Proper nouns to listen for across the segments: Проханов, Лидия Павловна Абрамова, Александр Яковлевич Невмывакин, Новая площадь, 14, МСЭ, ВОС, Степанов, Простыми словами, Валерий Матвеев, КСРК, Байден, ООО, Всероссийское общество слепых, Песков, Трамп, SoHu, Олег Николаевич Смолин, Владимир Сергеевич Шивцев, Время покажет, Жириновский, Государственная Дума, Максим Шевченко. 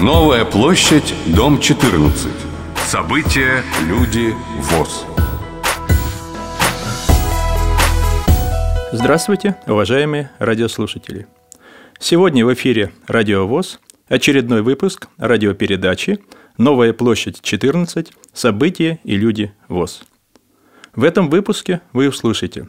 Новая площадь, дом 14. События, люди, ВОС. Здравствуйте, уважаемые радиослушатели! Сегодня в эфире Радио ВОС очередной выпуск радиопередачи «Новая площадь 14. События и люди, ВОС». В этом выпуске вы услышите: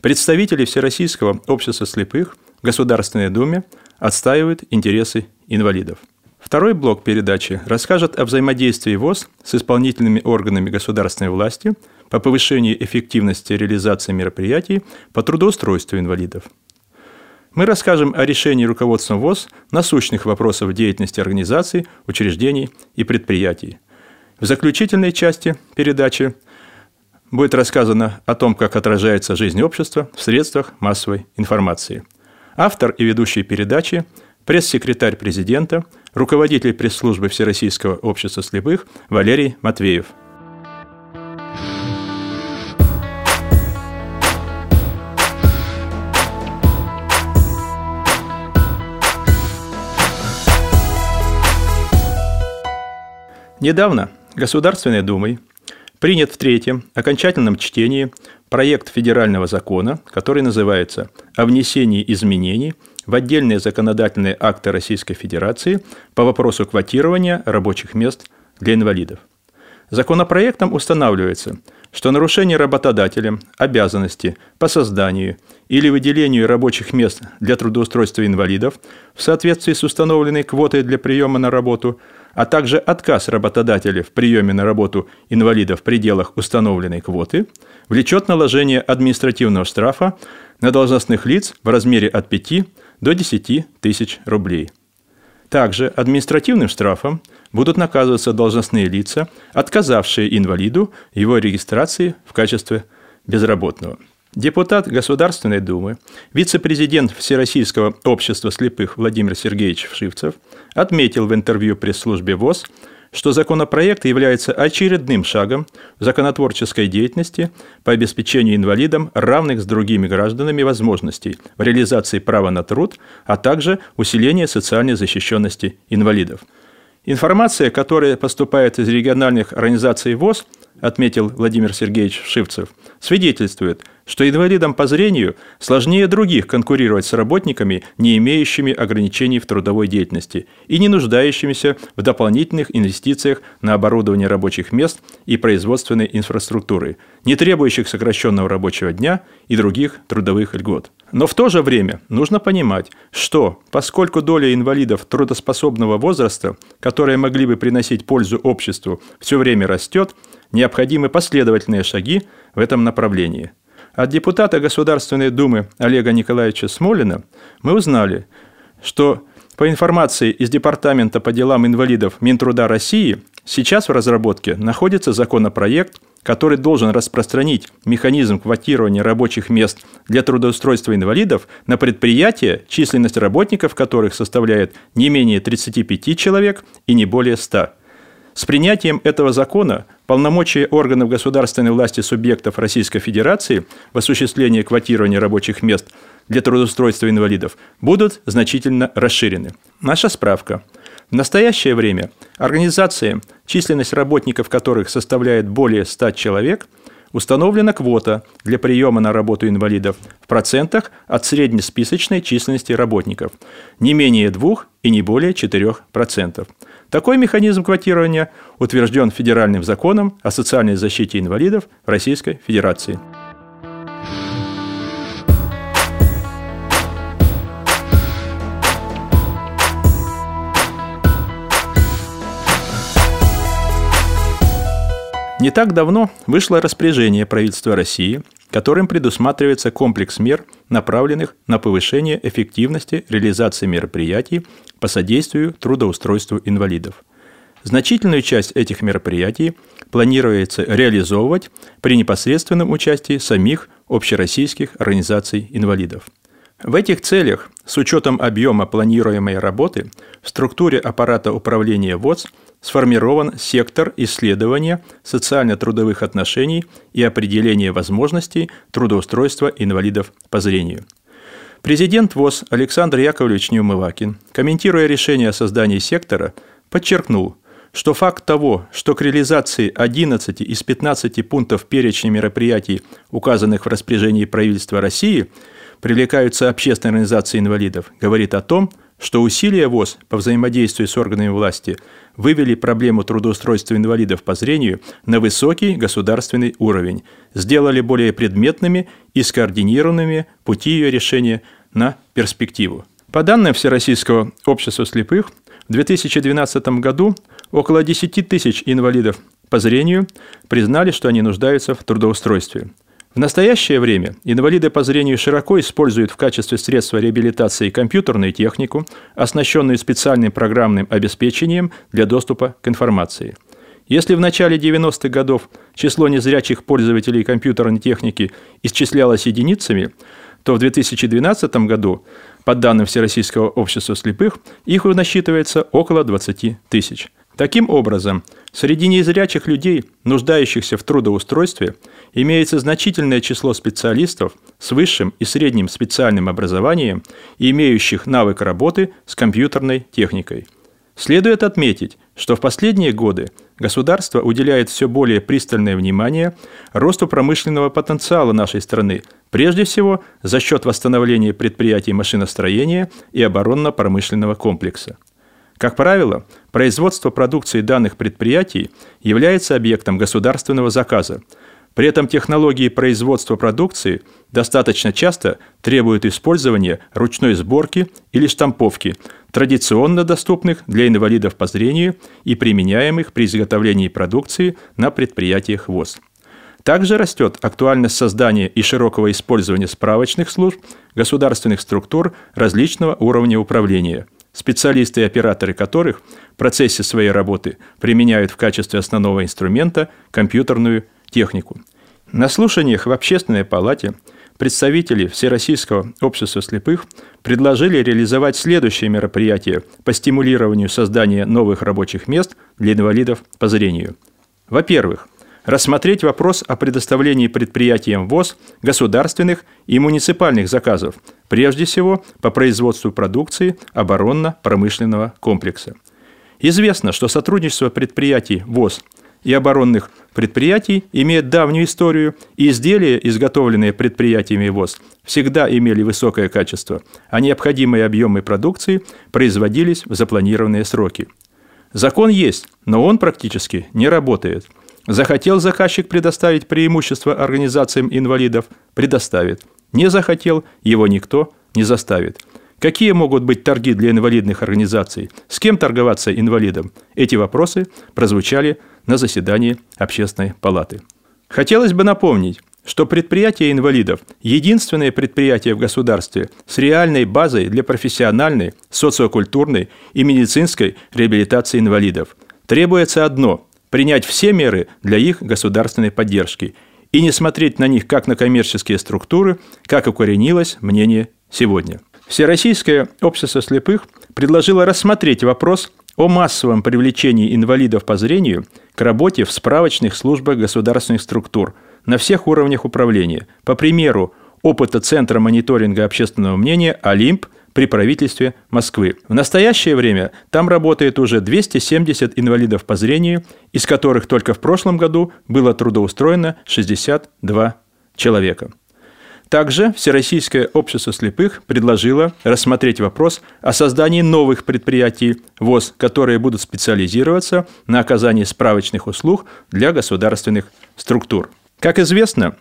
представители Всероссийского общества слепых в Государственной Думе отстаивают интересы инвалидов. Второй блок передачи расскажет о взаимодействии ВОС с исполнительными органами государственной власти по повышению эффективности реализации мероприятий по трудоустройству инвалидов. Мы расскажем о решении руководством ВОС насущных вопросов деятельности организаций, учреждений и предприятий. В заключительной части передачи будет рассказано о том, как отражается жизнь общества в средствах массовой информации. Автор и ведущий передачи — пресс-секретарь президента, руководитель пресс-службы Всероссийского общества слепых Валерий Матвеев. Недавно Государственной Думой принят в третьем окончательном чтении проект федерального закона, который называется «О внесении изменений в отдельные законодательные акты Российской Федерации по вопросу квотирования рабочих мест для инвалидов». Законопроектом устанавливается, что нарушение работодателем обязанности по созданию или выделению рабочих мест для трудоустройства инвалидов в соответствии с установленной квотой для приема на работу, а также отказ работодателя в приеме на работу инвалидов в пределах установленной квоты, влечет наложение административного штрафа на должностных лиц в размере от 5 до 10 тысяч рублей. Также административным штрафом будут наказываться должностные лица, отказавшие инвалиду его регистрации в качестве безработного. Депутат Государственной Думы, вице-президент Всероссийского общества слепых Владимир Сергеевич Шивцев отметил в интервью пресс-службе ВОС, что законопроект является очередным шагом в законотворческой деятельности по обеспечению инвалидам равных с другими гражданами возможностей в реализации права на труд, а также усиление социальной защищенности инвалидов. Информация, которая поступает из региональных организаций ВОС, отметил Владимир Сергеевич Шивцев, свидетельствует, что инвалидам по зрению сложнее других конкурировать с работниками, не имеющими ограничений в трудовой деятельности и не нуждающимися в дополнительных инвестициях на оборудование рабочих мест и производственной инфраструктуры, не требующих сокращенного рабочего дня и других трудовых льгот. Но в то же время нужно понимать, что поскольку доля инвалидов трудоспособного возраста, которые могли бы приносить пользу обществу, все время растет, необходимы последовательные шаги в этом направлении. От депутата Государственной Думы Олега Николаевича Смолина мы узнали, что по информации из Департамента по делам инвалидов Минтруда России сейчас в разработке находится законопроект, который должен распространить механизм квотирования рабочих мест для трудоустройства инвалидов на предприятия, численность работников которых составляет не менее 35 человек и не более 100. С принятием этого закона полномочия органов государственной власти субъектов Российской Федерации в осуществлении квотирования рабочих мест для трудоустройства инвалидов будут значительно расширены. Наша справка. В настоящее время организациям, численность работников которых составляет более 100 человек, установлена квота для приема на работу инвалидов в процентах от среднесписочной численности работников не менее 2 и не более 4%. Такой механизм квотирования утвержден федеральным законом о социальной защите инвалидов Российской Федерации. Не так давно вышло распоряжение правительства России, которым предусматривается комплекс мер, направленных на повышение эффективности реализации мероприятий по содействию трудоустройству инвалидов. Значительную часть этих мероприятий планируется реализовывать при непосредственном участии самих общероссийских организаций инвалидов. В этих целях, с учетом объема планируемой работы, в структуре аппарата управления ВОС сформирован сектор исследования социально-трудовых отношений и определения возможностей трудоустройства инвалидов по зрению. Президент ВОС Александр Яковлевич Невмывакин, комментируя решение о создании сектора, подчеркнул, что факт того, что к реализации 11 из 15 пунктов перечня мероприятий, указанных в распоряжении правительства России, привлекаются общественные организации инвалидов, говорит о том, что усилия ВОС по взаимодействию с органами власти вывели проблему трудоустройства инвалидов по зрению на высокий государственный уровень, сделали более предметными и скоординированными пути ее решения на перспективу. По данным Всероссийского общества слепых, в 2012 году около 10 тысяч инвалидов по зрению признали, что они нуждаются в трудоустройстве. В настоящее время инвалиды по зрению широко используют в качестве средства реабилитации компьютерную технику, оснащенную специальным программным обеспечением для доступа к информации. Если в начале 90-х годов число незрячих пользователей компьютерной техники исчислялось единицами, то в 2012 году, по данным Всероссийского общества слепых, их насчитывается около 20 тысяч. Таким образом, среди незрячих людей, нуждающихся в трудоустройстве, имеется значительное число специалистов с высшим и средним специальным образованием, имеющих навык работы с компьютерной техникой. Следует отметить, что в последние годы государство уделяет все более пристальное внимание росту промышленного потенциала нашей страны, прежде всего за счет восстановления предприятий машиностроения и оборонно-промышленного комплекса. Как правило, производство продукции данных предприятий является объектом государственного заказа. При этом технологии производства продукции достаточно часто требуют использования ручной сборки или штамповки, традиционно доступных для инвалидов по зрению и применяемых при изготовлении продукции на предприятиях ВОС. Также растет актуальность создания и широкого использования справочных служб, государственных структур различного уровня управления, специалисты и операторы которых в процессе своей работы применяют в качестве основного инструмента компьютерную технику. На слушаниях в Общественной палате представители Всероссийского общества слепых предложили реализовать следующие мероприятия по стимулированию создания новых рабочих мест для инвалидов по зрению. Во-первых, рассмотреть вопрос о предоставлении предприятиям ВОС государственных и муниципальных заказов, прежде всего по производству продукции оборонно-промышленного комплекса. Известно, что сотрудничество предприятий ВОС и оборонных предприятий имеет давнюю историю, и изделия, изготовленные предприятиями ВОС, всегда имели высокое качество, а необходимые объемы продукции производились в запланированные сроки. Закон есть, но он практически не работает. Захотел заказчик предоставить преимущество организациям инвалидов – предоставит. Не захотел – его никто не заставит. Какие могут быть торги для инвалидных организаций? С кем торговаться инвалидом? Эти вопросы прозвучали на заседании Общественной палаты. Хотелось бы напомнить, что предприятие инвалидов – единственное предприятие в государстве с реальной базой для профессиональной, социокультурной и медицинской реабилитации инвалидов. Требуется одно – принять все меры для их государственной поддержки и не смотреть на них как на коммерческие структуры, как укоренилось мнение сегодня. Всероссийское общество слепых предложило рассмотреть вопрос о массовом привлечении инвалидов по зрению к работе в справочных службах государственных структур на всех уровнях управления, по примеру опыта Центра мониторинга общественного мнения «Олимп» при правительстве Москвы. В настоящее время там работает уже 270 инвалидов по зрению, из которых только в прошлом году было трудоустроено 62 человека. Также Всероссийское общество слепых предложило рассмотреть вопрос о создании новых предприятий ВОС, которые будут специализироваться на оказании справочных услуг для государственных структур. Как известно,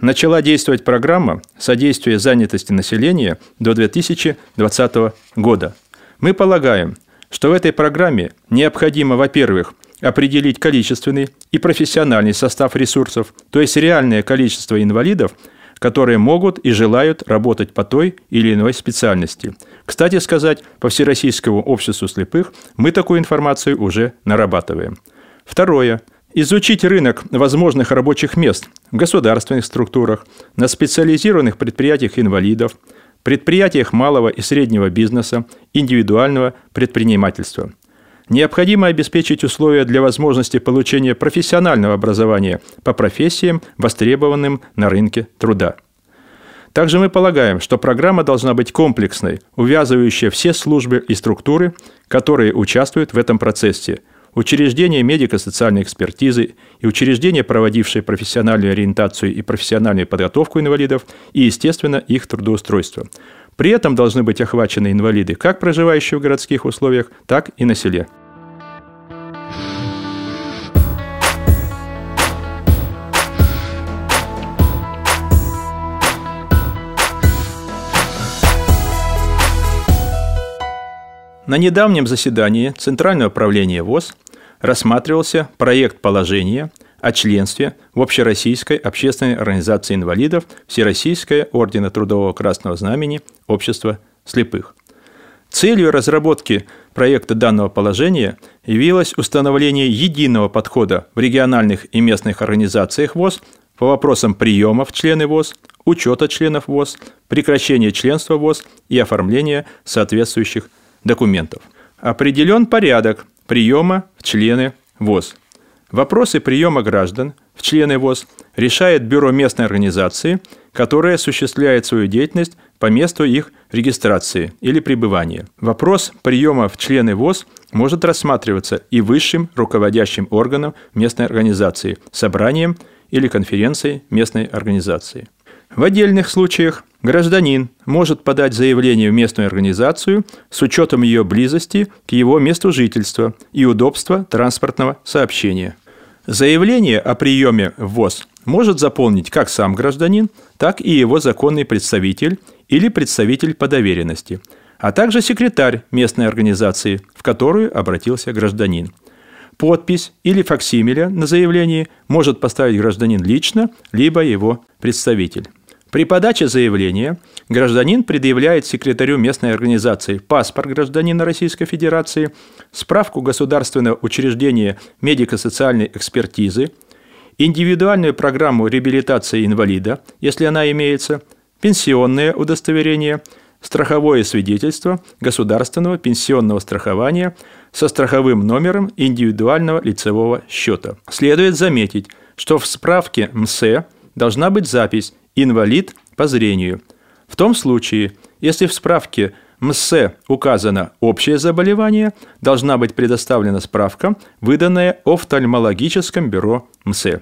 начала действовать программа «Содействие занятости населения» до 2020 года. Мы полагаем, что в этой программе необходимо, во-первых, определить количественный и профессиональный состав ресурсов, то есть реальное количество инвалидов, которые могут и желают работать по той или иной специальности. Кстати сказать, по Всероссийскому обществу слепых мы такую информацию уже нарабатываем. Второе. Изучить рынок возможных рабочих мест в государственных структурах, на специализированных предприятиях инвалидов, предприятиях малого и среднего бизнеса, индивидуального предпринимательства. Необходимо обеспечить условия для возможности получения профессионального образования по профессиям, востребованным на рынке труда. Также мы полагаем, что программа должна быть комплексной, увязывающей все службы и структуры, которые участвуют в этом процессе. Учреждения медико-социальной экспертизы и учреждения, проводившие профессиональную ориентацию и профессиональную подготовку инвалидов, и, естественно, их трудоустройство. При этом должны быть охвачены инвалиды, как проживающие в городских условиях, так и на селе. На недавнем заседании Центрального правления ВОС рассматривался проект положения о членстве в Общероссийской общественной организации инвалидов Всероссийское ордена Трудового Красного Знамени Общества слепых. Целью разработки проекта данного положения явилось установление единого подхода в региональных и местных организациях ВОС по вопросам приема в члены ВОС, учета членов ВОС, прекращения членства ВОС и оформления соответствующих документов. Определен порядок приема в члены ВОС. Вопросы приема граждан в члены ВОС решает Бюро местной организации, которое осуществляет свою деятельность по месту их регистрации или пребывания. Вопрос приема в члены ВОС может рассматриваться и высшим руководящим органом местной организации, собранием или конференцией местной организации. В отдельных случаях гражданин может подать заявление в местную организацию с учетом ее близости к его месту жительства и удобства транспортного сообщения. Заявление о приеме в ВОС может заполнить как сам гражданин, так и его законный представитель или представитель по доверенности, а также секретарь местной организации, в которую обратился гражданин. Подпись или факсимиля на заявлении может поставить гражданин лично, либо его представитель. При подаче заявления гражданин предъявляет секретарю местной организации паспорт гражданина Российской Федерации, справку государственного учреждения медико-социальной экспертизы, индивидуальную программу реабилитации инвалида, если она имеется, пенсионное удостоверение, страховое свидетельство государственного пенсионного страхования со страховым номером индивидуального лицевого счета. Следует заметить, что в справке МСЭ должна быть запись «Инвалид по зрению». В том случае, если в справке МСЭ указано общее заболевание, должна быть предоставлена справка, выданная офтальмологическим бюро МСЭ.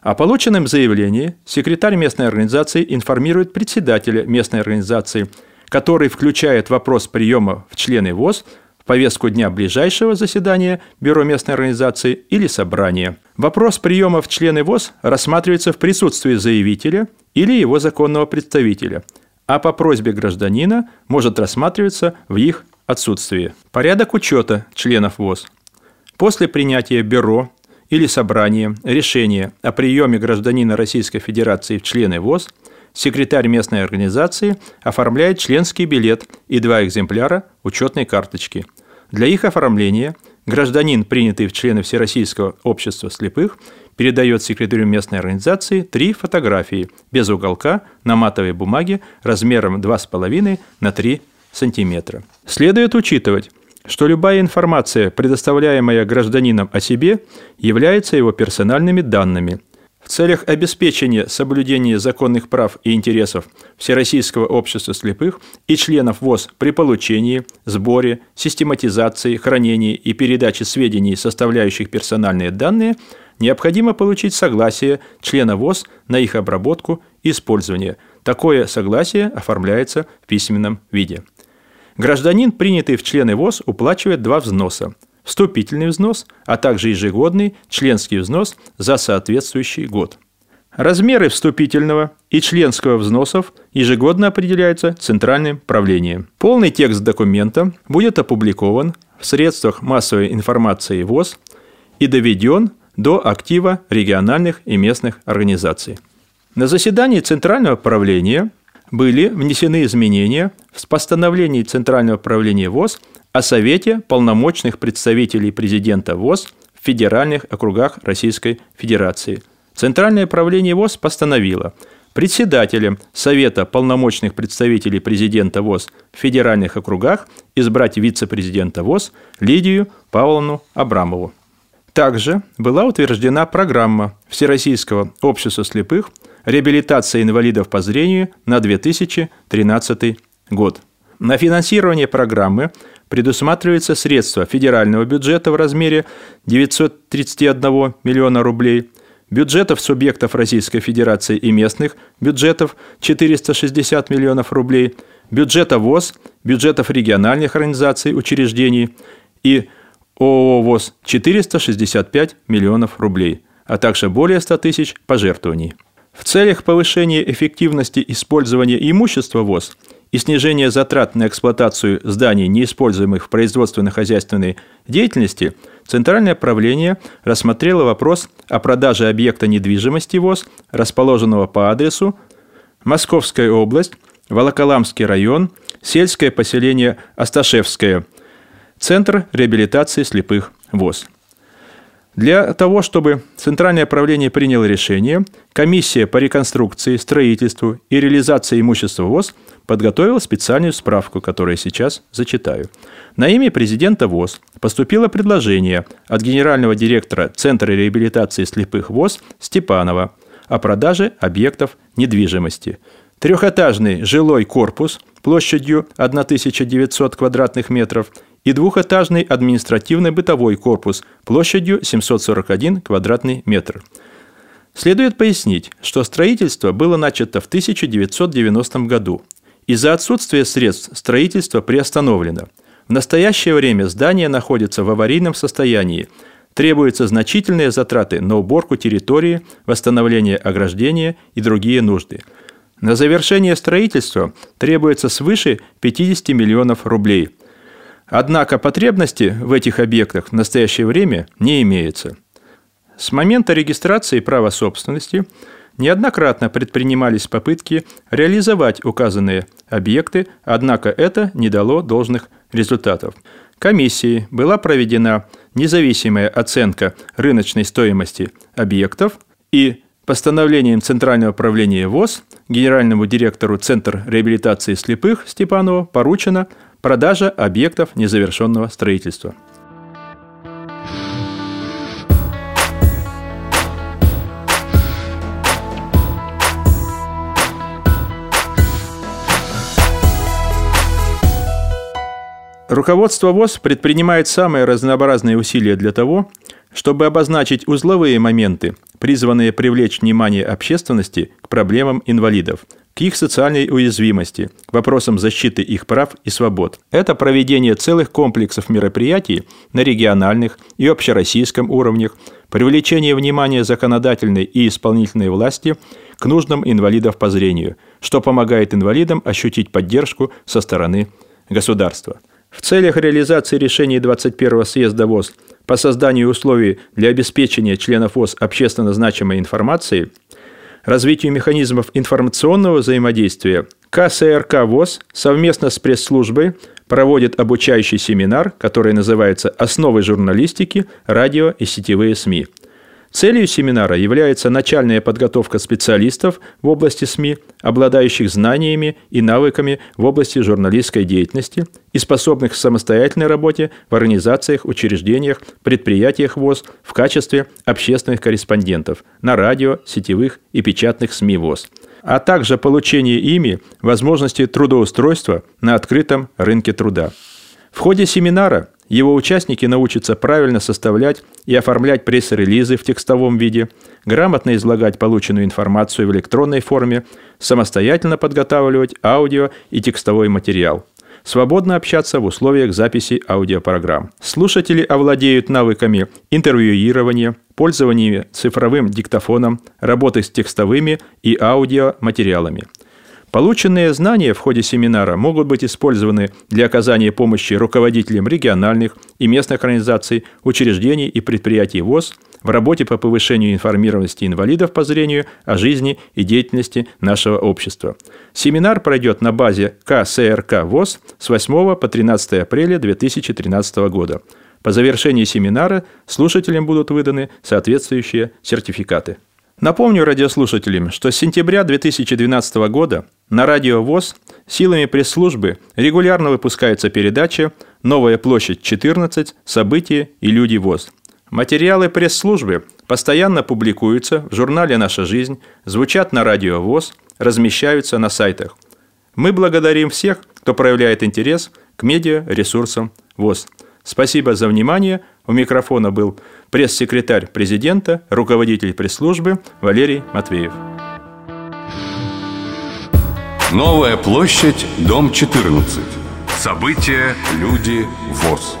О полученном заявлении секретарь местной организации информирует председателя местной организации, который включает вопрос приема в члены ВОС в повестку дня ближайшего заседания бюро местной организации или собрания. Вопрос приема в члены ВОС рассматривается в присутствии заявителя или его законного представителя, а по просьбе гражданина может рассматриваться в их отсутствии. Порядок учета членов ВОС. После принятия бюро или собрания решения о приеме гражданина Российской Федерации в члены ВОС секретарь местной организации оформляет членский билет и 2 экземпляра учетной карточки. Для их оформления гражданин, принятый в члены Всероссийского общества слепых, передает секретарю местной организации 3 фотографии без уголка на матовой бумаге размером 2,5 на 3 см. Следует учитывать, что любая информация, предоставляемая гражданином о себе, является его персональными данными. В целях обеспечения соблюдения законных прав и интересов Всероссийского общества слепых и членов ВОС при получении, сборе, систематизации, хранении и передаче сведений, составляющих персональные данные, необходимо получить согласие члена ВОС на их обработку и использование. Такое согласие оформляется в письменном виде. Гражданин, принятый в члены ВОС, уплачивает 2 взноса. Вступительный взнос, а также ежегодный членский взнос за соответствующий год. Размеры вступительного и членского взносов ежегодно определяются Центральным правлением. Полный текст документа будет опубликован в средствах массовой информации ВОС и доведен до актива региональных и местных организаций. На заседании Центрального правления были внесены изменения в постановлении Центрального правления ВОС о Совете полномочных представителей президента ВОС в федеральных округах Российской Федерации. Центральное правление ВОС постановило председателем Совета полномочных представителей президента ВОС в федеральных округах избрать вице-президента ВОС Лидию Павловну Абрамову. Также была утверждена программа Всероссийского общества слепых реабилитации инвалидов по зрению на 2013 год. На финансирование программы предусматриваются средства федерального бюджета в размере 931 миллиона рублей, бюджетов субъектов Российской Федерации и местных бюджетов 460 миллионов рублей, бюджета ВОС, бюджетов региональных организаций, учреждений и ООО ВОС 465 миллионов рублей, а также более 100 тысяч пожертвований. В целях повышения эффективности использования имущества ВОС и снижения затрат на эксплуатацию зданий, неиспользуемых в производственно-хозяйственной деятельности, Центральное правление рассмотрело вопрос о продаже объекта недвижимости ВОС, расположенного по адресу Московская область, Волоколамский район, сельское поселение Осташевское, Центр реабилитации слепых ВОС. Для того, чтобы Центральное правление приняло решение, комиссия по реконструкции, строительству и реализации имущества ВОС подготовила специальную справку, которую я сейчас зачитаю. На имя президента ВОС поступило предложение от генерального директора Центра реабилитации слепых ВОС Степанова о продаже объектов недвижимости. Трехэтажный жилой корпус площадью 1900 квадратных метров и двухэтажный административно-бытовой корпус площадью 741 квадратный метр. Следует пояснить, что строительство было начато в 1990 году. Из-за отсутствия средств строительство приостановлено. В настоящее время здание находится в аварийном состоянии. Требуются значительные затраты на уборку территории, восстановление ограждения и другие нужды. На завершение строительства требуется свыше 50 миллионов рублей. Однако потребности в этих объектах в настоящее время не имеется. С момента регистрации права собственности неоднократно предпринимались попытки реализовать указанные объекты, однако это не дало должных результатов. Комиссией была проведена независимая оценка рыночной стоимости объектов, и постановлением Центрального правления ВОС генеральному директору Центра реабилитации слепых Степанову поручено продажа объектов незавершенного строительства. Руководство ВОС предпринимает самые разнообразные усилия для того, чтобы обозначить узловые моменты, призванные привлечь внимание общественности к проблемам инвалидов, к их социальной уязвимости, к вопросам защиты их прав и свобод. Это проведение целых комплексов мероприятий на региональных и общероссийском уровнях, привлечение внимания законодательной и исполнительной власти к нуждам инвалидов по зрению, что помогает инвалидам ощутить поддержку со стороны государства. В целях реализации решений 21-го съезда ВОС по созданию условий для обеспечения членов ВОС общественно значимой информации, развитию механизмов информационного взаимодействия, КСРК ВОС совместно с пресс-службой проводит обучающий семинар, который называется «Основы журналистики, радио и сетевые СМИ». Целью семинара является начальная подготовка специалистов в области СМИ, обладающих знаниями и навыками в области журналистской деятельности и способных к самостоятельной работе в организациях, учреждениях, предприятиях ВОС в качестве общественных корреспондентов на радио, сетевых и печатных СМИ ВОС, а также получение ими возможности трудоустройства на открытом рынке труда. В ходе семинара его участники научатся правильно составлять и оформлять пресс-релизы в текстовом виде, грамотно излагать полученную информацию в электронной форме, самостоятельно подготавливать аудио и текстовой материал, свободно общаться в условиях записи аудиопрограмм. Слушатели овладеют навыками интервьюирования, пользования цифровым диктофоном, работы с текстовыми и аудиоматериалами. Полученные знания в ходе семинара могут быть использованы для оказания помощи руководителям региональных и местных организаций, учреждений и предприятий ВОС в работе по повышению информированности инвалидов по зрению о жизни и деятельности нашего общества. Семинар пройдет на базе КСРК ВОС с 8 по 13 апреля 2013 года. По завершении семинара слушателям будут выданы соответствующие сертификаты. Напомню радиослушателям, что с сентября 2012 года на радио ВОС силами пресс-службы регулярно выпускается передача «Новая площадь 14. События и люди ВОС», Материалы пресс-службы постоянно публикуются в журнале «Наша жизнь», звучат на радио ВОС, размещаются на сайтах. Мы благодарим всех, кто проявляет интерес к медиаресурсам ВОС. Спасибо за внимание. У микрофона был пресс-секретарь президента, руководитель пресс-службы Валерий Матвеев. Новая площадь, дом 14. События, люди, ВОС.